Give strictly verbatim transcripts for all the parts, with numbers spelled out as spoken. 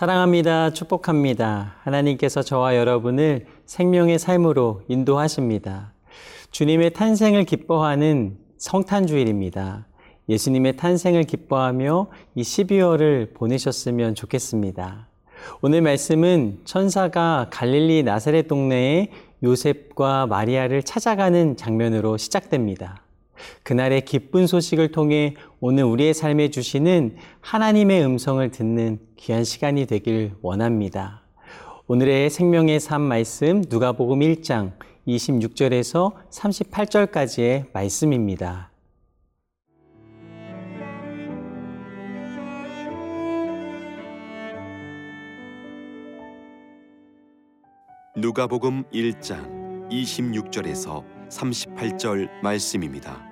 사랑합니다. 축복합니다. 하나님께서 저와 여러분을 생명의 삶으로 인도하십니다. 주님의 탄생을 기뻐하는 성탄주일입니다. 예수님의 탄생을 기뻐하며 이 십이월을 보내셨으면 좋겠습니다. 오늘 말씀은 천사가 갈릴리 나사렛 동네에 요셉과 마리아를 찾아가는 장면으로 시작됩니다. 그날의 기쁜 소식을 통해 오늘 우리의 삶에 주시는 하나님의 음성을 듣는 귀한 시간이 되길 원합니다. 오늘의 생명의 삶 말씀 누가복음 일 장 이십육 절에서 삼십팔 절까지의 말씀입니다. 누가복음 일 장 이십육 절에서 삼십팔 절 말씀입니다.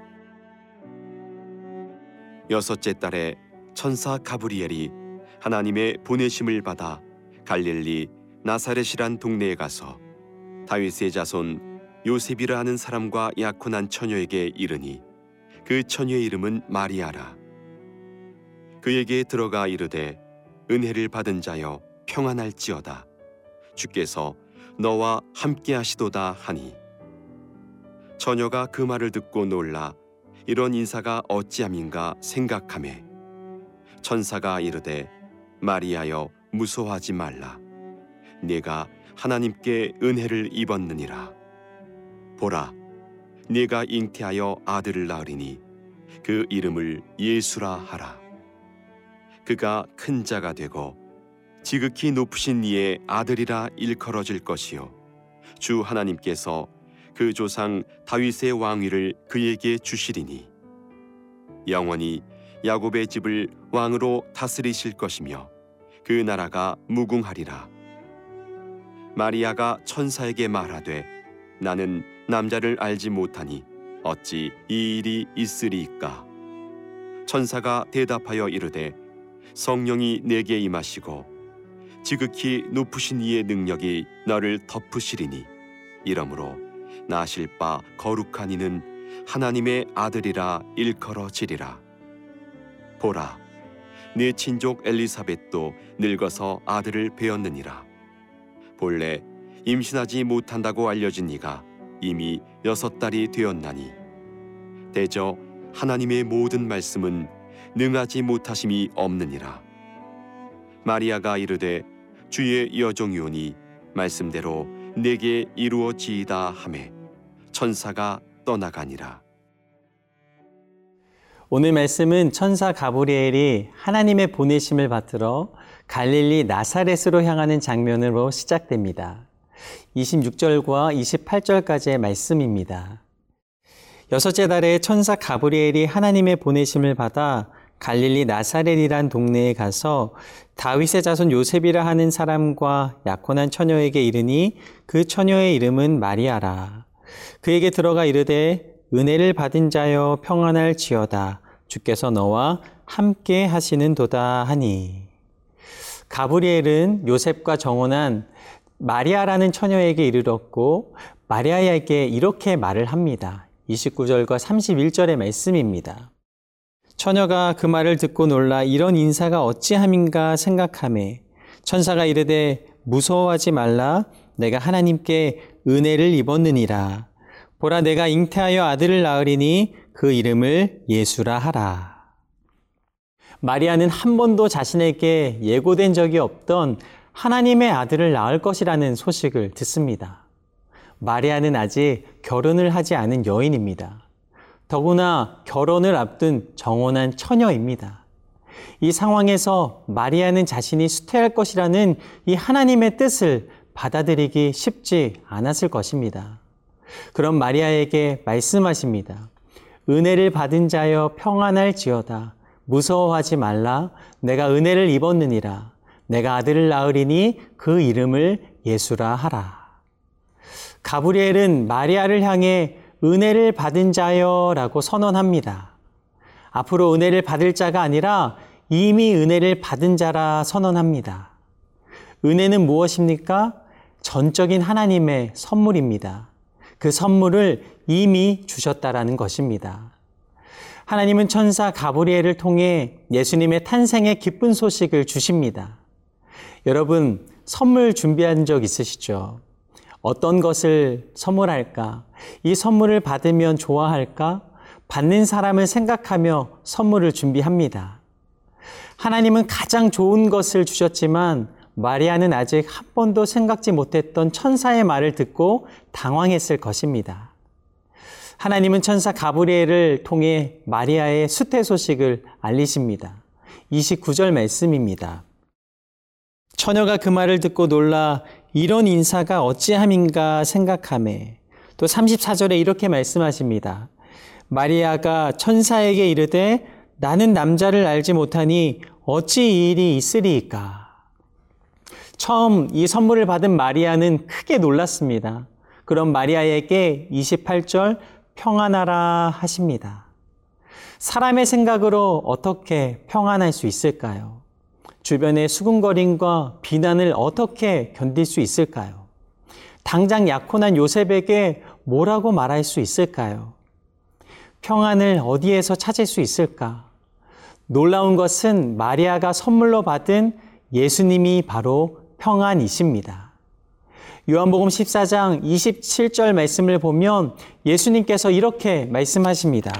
여섯째 달에 천사 가브리엘이 하나님의 보내심을 받아 갈릴리 나사렛이란 동네에 가서 다윗의 자손 요셉이라 하는 사람과 약혼한 처녀에게 이르니 그 처녀의 이름은 마리아라. 그에게 들어가 이르되 은혜를 받은 자여 평안할지어다. 주께서 너와 함께 하시도다 하니 처녀가 그 말을 듣고 놀라 이런 인사가 어찌함인가 생각하매 천사가 이르되 마리아여 무소하지 말라. 네가 하나님께 은혜를 입었느니라. 보라, 네가 잉태하여 아들을 낳으리니 그 이름을 예수라 하라. 그가 큰 자가 되고 지극히 높으신 이의 아들이라 일컬어질 것이요 주 하나님께서 그 조상 다윗의 왕위를 그에게 주시리니 영원히 야곱의 집을 왕으로 다스리실 것이며 그 나라가 무궁하리라. 마리아가 천사에게 말하되 나는 남자를 알지 못하니 어찌 이 일이 있으리이까. 천사가 대답하여 이르되 성령이 내게 임하시고 지극히 높으신 이의 능력이 너를 덮으시리니 이러므로 나실 바 거룩한 이는 하나님의 아들이라 일컬어지리라. 보라, 네 친족 엘리사벳도 늙어서 아들을 배었느니라. 본래 임신하지 못한다고 알려진 네가 이미 여섯 달이 되었나니 대저 하나님의 모든 말씀은 능하지 못하심이 없느니라. 마리아가 이르되 주의 여종이오니 말씀대로 내게 이루어지이다 하매 천사가 떠나가니라. 오늘 말씀은 천사 가브리엘이 하나님의 보내심을 받들어 갈릴리 나사렛으로 향하는 장면으로 시작됩니다. 이십육 절과 이십팔 절까지의 말씀입니다. 여섯째 달에 천사 가브리엘이 하나님의 보내심을 받아 갈릴리 나사렛이란 동네에 가서 다윗의 자손 요셉이라 하는 사람과 약혼한 처녀에게 이르니 그 처녀의 이름은 마리아라. 그에게 들어가 이르되 은혜를 받은 자여 평안할지어다. 주께서 너와 함께 하시는 도다 하니 가브리엘은 요셉과 정혼한 마리아라는 처녀에게 이르렀고 마리아에게 이렇게 말을 합니다. 이십구 절과 삼십일 절의 말씀입니다. 처녀가 그 말을 듣고 놀라 이런 인사가 어찌함인가 생각하매 천사가 이르되 무서워하지 말라. 내가 하나님께 은혜를 입었느니라. 보라, 내가 잉태하여 아들을 낳으리니 그 이름을 예수라 하라. 마리아는 한 번도 자신에게 예고된 적이 없던 하나님의 아들을 낳을 것이라는 소식을 듣습니다. 마리아는 아직 결혼을 하지 않은 여인입니다. 더구나 결혼을 앞둔 정혼한 처녀입니다. 이 상황에서 마리아는 자신이 수태할 것이라는 이 하나님의 뜻을 받아들이기 쉽지 않았을 것입니다. 그럼 마리아에게 말씀하십니다. 은혜를 받은 자여 평안할지어다. 무서워하지 말라. 내가 은혜를 입었느니라. 내가 아들을 낳으리니 그 이름을 예수라 하라. 가브리엘은 마리아를 향해 은혜를 받은 자여 라고 선언합니다. 앞으로 은혜를 받을 자가 아니라 이미 은혜를 받은 자라 선언합니다. 은혜는 무엇입니까? 전적인 하나님의 선물입니다. 그 선물을 이미 주셨다라는 것입니다. 하나님은 천사 가브리엘을 통해 예수님의 탄생의 기쁜 소식을 주십니다. 여러분, 선물 준비한 적 있으시죠? 어떤 것을 선물할까? 이 선물을 받으면 좋아할까? 받는 사람을 생각하며 선물을 준비합니다. 하나님은 가장 좋은 것을 주셨지만 마리아는 아직 한 번도 생각지 못했던 천사의 말을 듣고 당황했을 것입니다. 하나님은 천사 가브리엘을 통해 마리아의 수태 소식을 알리십니다. 이십구 절 말씀입니다. 처녀가 그 말을 듣고 놀라 이런 인사가 어찌함인가 생각하매. 또 삼십사 절에 이렇게 말씀하십니다. 마리아가 천사에게 이르되 나는 남자를 알지 못하니 어찌 이 일이 있으리이까. 처음 이 선물을 받은 마리아는 크게 놀랐습니다. 그럼 마리아에게 이십팔 절 평안하라 하십니다. 사람의 생각으로 어떻게 평안할 수 있을까요? 주변의 수군거림과 비난을 어떻게 견딜 수 있을까요? 당장 약혼한 요셉에게 뭐라고 말할 수 있을까요? 평안을 어디에서 찾을 수 있을까? 놀라운 것은 마리아가 선물로 받은 예수님이 바로 평안이십니다. 요한복음 십사 장 이십칠 절 말씀을 보면 예수님께서 이렇게 말씀하십니다.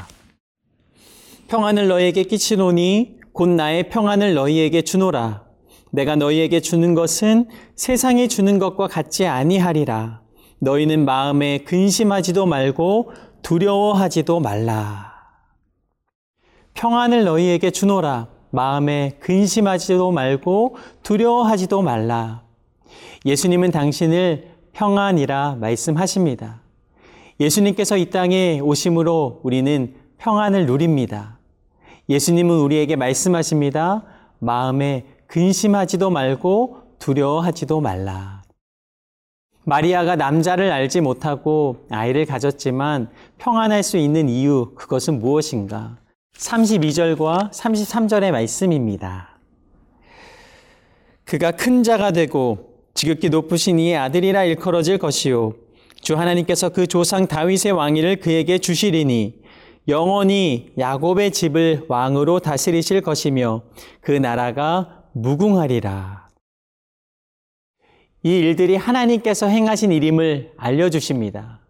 평안을 너희에게 끼치노니 곧 나의 평안을 너희에게 주노라. 내가 너희에게 주는 것은 세상이 주는 것과 같지 아니하리라. 너희는 마음에 근심하지도 말고 두려워하지도 말라. 평안을 너희에게 주노라. 마음에 근심하지도 말고 두려워하지도 말라. 예수님은 당신을 평안이라 말씀하십니다. 예수님께서 이 땅에 오심으로 우리는 평안을 누립니다. 예수님은 우리에게 말씀하십니다. 마음에 근심하지도 말고 두려워하지도 말라. 마리아가 남자를 알지 못하고 아이를 가졌지만 평안할 수 있는 이유, 그것은 무엇인가? 삼십이 절과 삼십삼 절의 말씀입니다. 그가 큰 자가 되고 지극히 높으신 이의 아들이라 일컬어질 것이요 주 하나님께서 그 조상 다윗의 왕위를 그에게 주시리니 영원히 야곱의 집을 왕으로 다스리실 것이며 그 나라가 무궁하리라. 이 일들이 하나님께서 행하신 일임을 알려주십니다.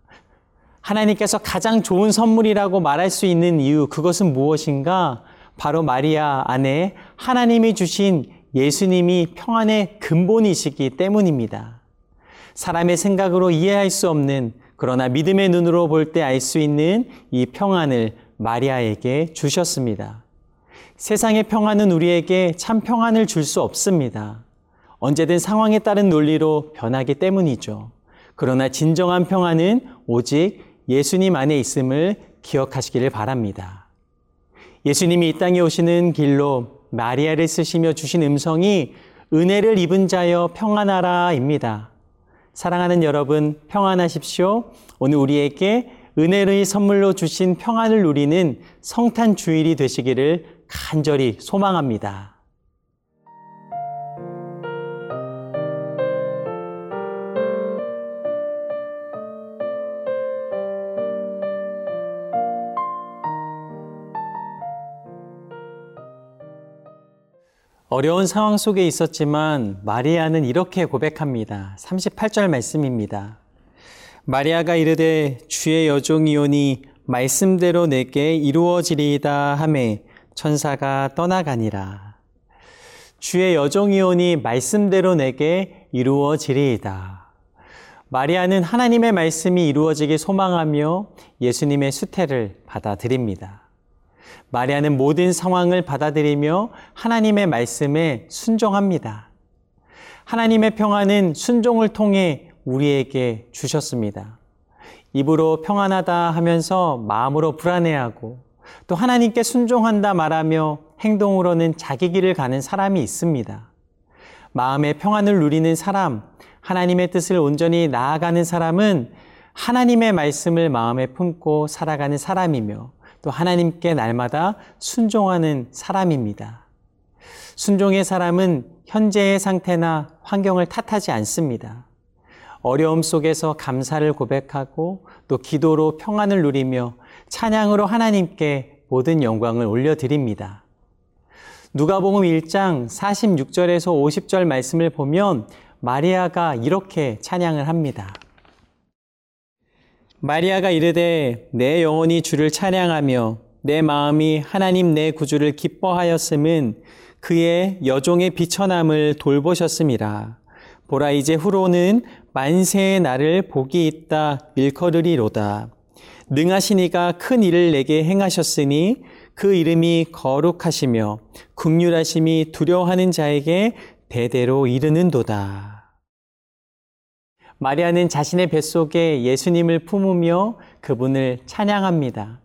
하나님께서 가장 좋은 선물이라고 말할 수 있는 이유, 그것은 무엇인가? 바로 마리아 안에 하나님이 주신 예수님이 평안의 근본이시기 때문입니다. 사람의 생각으로 이해할 수 없는, 그러나 믿음의 눈으로 볼 때 알 수 있는 이 평안을 마리아에게 주셨습니다. 세상의 평안은 우리에게 참 평안을 줄 수 없습니다. 언제든 상황에 따른 논리로 변하기 때문이죠. 그러나 진정한 평안은 오직 예수님 안에 있음을 기억하시기를 바랍니다. 예수님이 이 땅에 오시는 길로 마리아를 쓰시며 주신 음성이 은혜를 입은 자여 평안하라입니다. 사랑하는 여러분, 평안하십시오. 오늘 우리에게 은혜의 선물로 주신 평안을 누리는 성탄 주일이 되시기를 간절히 소망합니다. 어려운 상황 속에 있었지만 마리아는 이렇게 고백합니다. 삼십팔 절 말씀입니다. 마리아가 이르되 주의 여종이오니 말씀대로 내게 이루어지리이다 하매 천사가 떠나가니라. 주의 여종이오니 말씀대로 내게 이루어지리이다. 마리아는 하나님의 말씀이 이루어지길 소망하며 예수님의 수태를 받아들입니다. 마리아는 모든 상황을 받아들이며 하나님의 말씀에 순종합니다. 하나님의 평안은 순종을 통해 우리에게 주셨습니다. 입으로 평안하다 하면서 마음으로 불안해하고 또 하나님께 순종한다 말하며 행동으로는 자기 길을 가는 사람이 있습니다. 마음의 평안을 누리는 사람, 하나님의 뜻을 온전히 나아가는 사람은 하나님의 말씀을 마음에 품고 살아가는 사람이며 또 하나님께 날마다 순종하는 사람입니다. 순종의 사람은 현재의 상태나 환경을 탓하지 않습니다. 어려움 속에서 감사를 고백하고 또 기도로 평안을 누리며 찬양으로 하나님께 모든 영광을 올려드립니다. 누가복음 일 장 사십육 절에서 오십 절 말씀을 보면 마리아가 이렇게 찬양을 합니다. 마리아가 이르되 내 영혼이 주를 찬양하며 내 마음이 하나님 내 구주를 기뻐하였음은 그의 여종의 비천함을 돌보셨음이라. 보라 이제 후로는 만세의 날을 복이 있다 일컬으리로다. 능하신 이가 큰 일을 내게 행하셨으니 그 이름이 거룩하시며 긍휼하심이 두려워하는 자에게 대대로 이르는도다. 마리아는 자신의 뱃속에 예수님을 품으며 그분을 찬양합니다.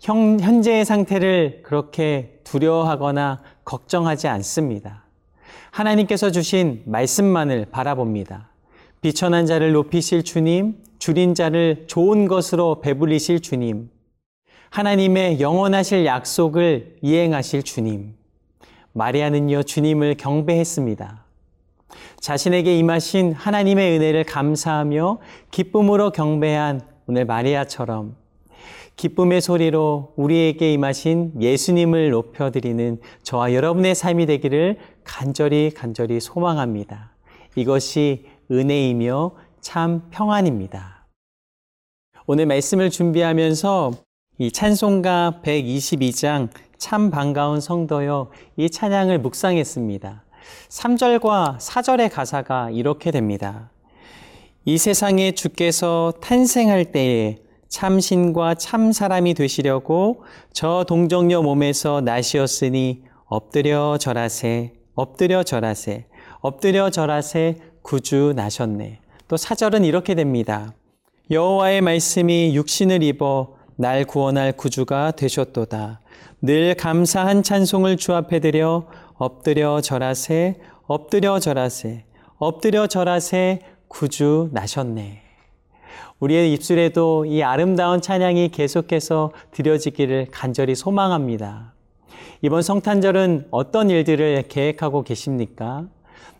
형, 현재의 상태를 그렇게 두려워하거나 걱정하지 않습니다. 하나님께서 주신 말씀만을 바라봅니다. 비천한 자를 높이실 주님, 주린 자를 좋은 것으로 배불리실 주님, 하나님의 영원하실 약속을 이행하실 주님. 마리아는요, 주님을 경배했습니다. 자신에게 임하신 하나님의 은혜를 감사하며 기쁨으로 경배한 오늘 마리아처럼 기쁨의 소리로 우리에게 임하신 예수님을 높여드리는 저와 여러분의 삶이 되기를 간절히 간절히 소망합니다. 이것이 은혜이며 참 평안입니다. 오늘 말씀을 준비하면서 이 찬송가 백이십이 장 참 반가운 성도여 이 찬양을 묵상했습니다. 삼 절과 사 절의 가사가 이렇게 됩니다. 이 세상에 주께서 탄생할 때에 참신과 참사람이 되시려고 저 동정녀 몸에서 나시었으니 엎드려 절하세, 엎드려 절하세, 엎드려 절하세 구주 나셨네. 또 사 절은 이렇게 됩니다. 여호와의 말씀이 육신을 입어 날 구원할 구주가 되셨도다. 늘 감사한 찬송을 주 앞에 드려 엎드려 절하세, 엎드려 절하세, 엎드려 절하세 구주 나셨네. 우리의 입술에도 이 아름다운 찬양이 계속해서 드려지기를 간절히 소망합니다. 이번 성탄절은 어떤 일들을 계획하고 계십니까?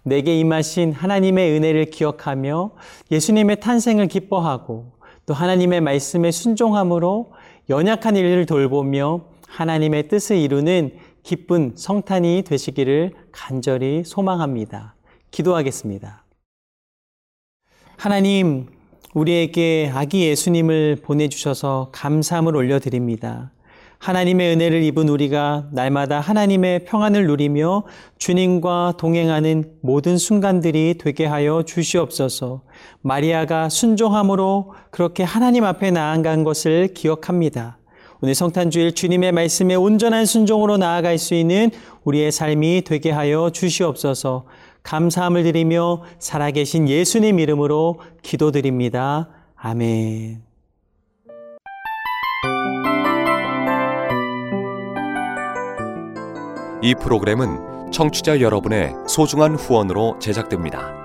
내게 임하신 하나님의 은혜를 기억하며 예수님의 탄생을 기뻐하고 또 하나님의 말씀에 순종함으로 연약한 일을 돌보며 하나님의 뜻을 이루는 기쁜 성탄이 되시기를 간절히 소망합니다. 기도하겠습니다. 하나님, 우리에게 아기 예수님을 보내주셔서 감사함을 올려드립니다. 하나님의 은혜를 입은 우리가 날마다 하나님의 평안을 누리며 주님과 동행하는 모든 순간들이 되게 하여 주시옵소서. 마리아가 순종함으로 그렇게 하나님 앞에 나아간 것을 기억합니다. 오늘 성탄주일 주님의 말씀에 온전한 순종으로 나아갈 수 있는 우리의 삶이 되게 하여 주시옵소서. 감사함을 드리며 살아계신 예수님 이름으로 기도드립니다. 아멘. 이 프로그램은 청취자 여러분의 소중한 후원으로 제작됩니다.